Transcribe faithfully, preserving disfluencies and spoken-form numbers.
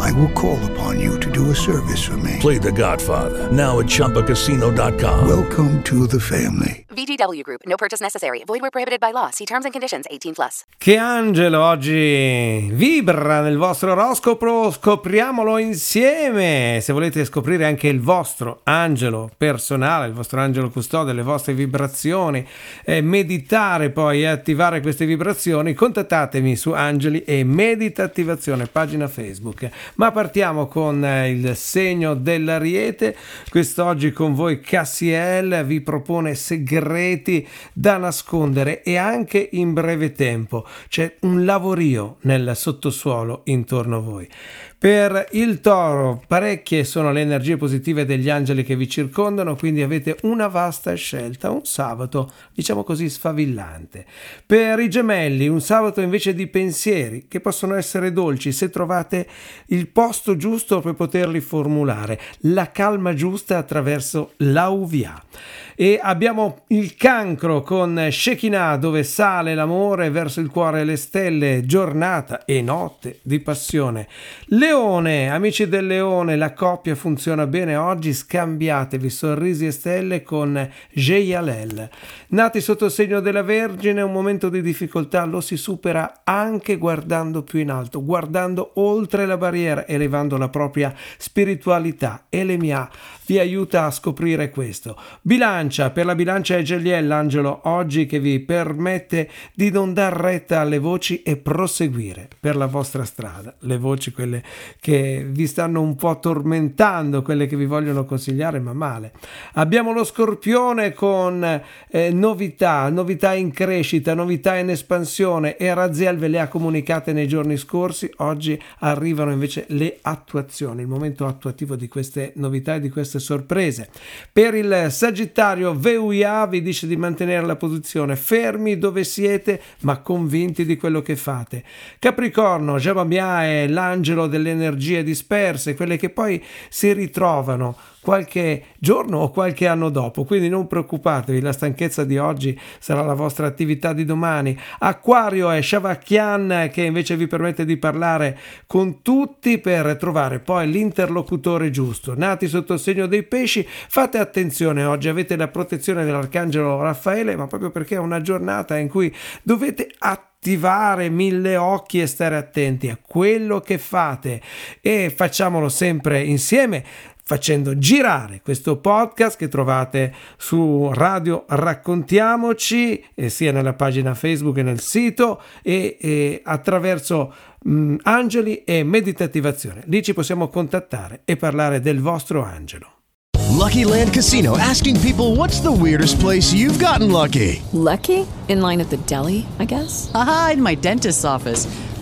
I will call upon you to do a service for me. Play The Godfather, now at Chumba Casino dot com. Welcome to the family. V G W Group, no purchase necessary. Void where prohibited by law. See terms and conditions, eighteen plus. Che Angelo oggi vibra nel vostro oroscopo, scopriamolo insieme. Se volete scoprire anche il vostro angelo personale, il vostro angelo custode, le vostre vibrazioni, eh, meditare poi e attivare queste vibrazioni, contattatemi su Angeli e Meditativazione, pagina Facebook. Ma partiamo con il segno dell'Ariete. Quest'oggi con voi Cassiel vi propone segreti da nascondere e anche in breve tempo. C'è un lavorio nel sottosuolo intorno a voi. Per il Toro, parecchie sono le energie positive degli angeli che vi circondano, quindi avete una vasta scelta, un sabato, diciamo così, sfavillante. Per i Gemelli, un sabato invece di pensieri, che possono essere dolci se trovate il posto giusto per poterli formulare, la calma giusta attraverso l'Auvia. E abbiamo il Cancro con Shekinah, dove sale l'amore verso il cuore e le stelle, giornata e notte di passione. Leone, amici del Leone, la coppia funziona bene oggi, scambiatevi sorrisi e stelle con Jey Halel. Nati sotto il segno della Vergine, un momento di difficoltà lo si supera anche guardando più in alto, guardando oltre la barriera, elevando la propria spiritualità. Elemia vi aiuta a scoprire questo. Bilancia, per la Bilancia è Jeliel l'angelo oggi che vi permette di non dar retta alle voci e proseguire per la vostra strada. Le voci, quelle che vi stanno un po' tormentando, quelle che vi vogliono consigliare ma male. Abbiamo lo Scorpione con eh, novità, novità in crescita, novità in espansione, e Raziel ve le ha comunicate nei giorni scorsi. Oggi arrivano invece le attuazioni, il momento attuativo di queste novità e di queste sorprese. Per il Sagittario, Veuia vi dice di mantenere la posizione, fermi dove siete ma convinti di quello che fate. Capricorno, Shavakian è l'angelo delle energie disperse, quelle che poi si ritrovano qualche giorno o qualche anno dopo, quindi non preoccupatevi, la stanchezza di oggi sarà la vostra attività di domani. Acquario è Shavakian che invece vi permette di parlare con tutti per trovare poi l'interlocutore giusto. Nati sotto il segno dei Pesci, fate attenzione oggi, avete la protezione dell'arcangelo Raffaele, ma proprio perché è una giornata in cui dovete attivare attivare mille occhi e stare attenti a quello che fate, e facciamolo sempre insieme facendo girare questo podcast che trovate su Radio Raccontiamoci, eh, sia nella pagina Facebook che nel sito, e, e attraverso mh, Angeli e Meditativazione. Lì ci possiamo contattare e parlare del vostro angelo. Lucky Land Casino, asking people, what's the weirdest place you've gotten lucky? Lucky? In line at the deli, I guess? Aha, in my dentist's office.